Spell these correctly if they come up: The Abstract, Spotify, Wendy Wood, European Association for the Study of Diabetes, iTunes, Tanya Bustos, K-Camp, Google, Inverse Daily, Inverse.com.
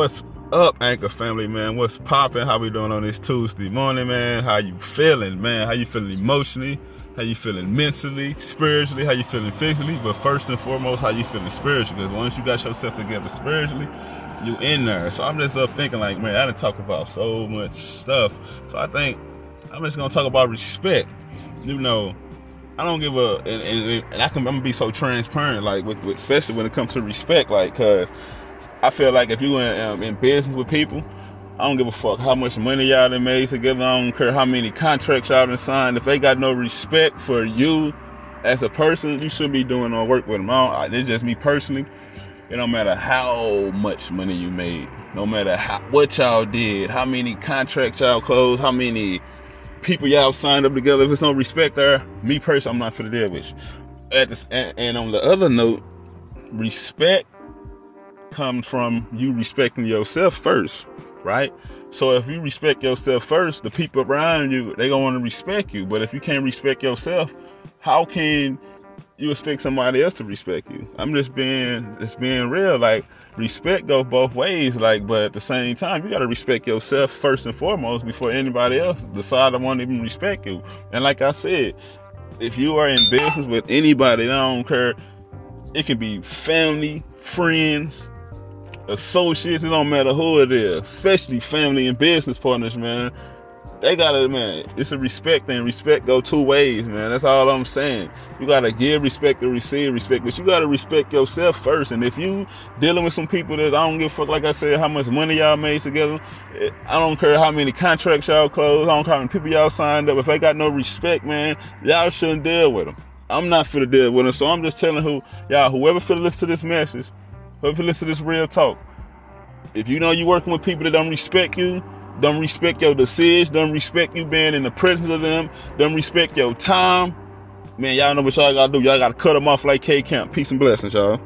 What's up, Anchor family, man? What's poppin'? How we doing on this Tuesday morning, man? How you feeling, man? How you feeling emotionally? How you feeling mentally, spiritually? How you feeling physically? But first and foremost, how you feeling spiritually? Because once you got yourself together spiritually, you in there. So I'm just up thinking like, man, I done talk about so much stuff. So I think I'm just gonna talk about respect. You know, I don't give a, and I'm gonna be so transparent, like with especially when it comes to respect, like, cause I feel like if you in business with people, I don't give a fuck how much money y'all done made together. I don't care how many contracts y'all done signed. If they got no respect for you as a person, you shouldn't be doing no work with them. It's just me personally. It don't matter how much money you made, no matter what y'all did, how many contracts y'all closed, how many people y'all signed up together. If there's no respect there, me personally, I'm not for the deal with you. And on the other note, respect comes from you respecting yourself first, right? So if you respect yourself first, the people around you, they gonna want to respect you. But if you can't respect yourself, how can you expect somebody else to respect you? I'm just being real. Like, respect goes both ways. Like, but at the same time, you gotta respect yourself first and foremost before anybody else decide I want to even respect you. And like I said, if you are in business with anybody, I don't care. It can be family, friends, associates, it don't matter who it is, especially family and business partners, man. They gotta, man, it's a respect thing. Respect go two ways, man. That's all I'm saying. You gotta give respect to receive respect, but you gotta respect yourself first. And if you dealing with some people that I don't give a fuck, like I said, how much money y'all made together, I don't care how many contracts y'all closed, I don't care how many people y'all signed up, if they got no respect, man, y'all shouldn't deal with them. I'm not for the deal with them. So I'm just telling whoever feel listen to this message, whoever listen to this real talk, if you know you're working with people that don't respect you, don't respect your decisions, don't respect you being in the presence of them, don't respect your time, man, y'all know what y'all gotta do. Y'all gotta cut them off like K-Camp. Peace and blessings, y'all.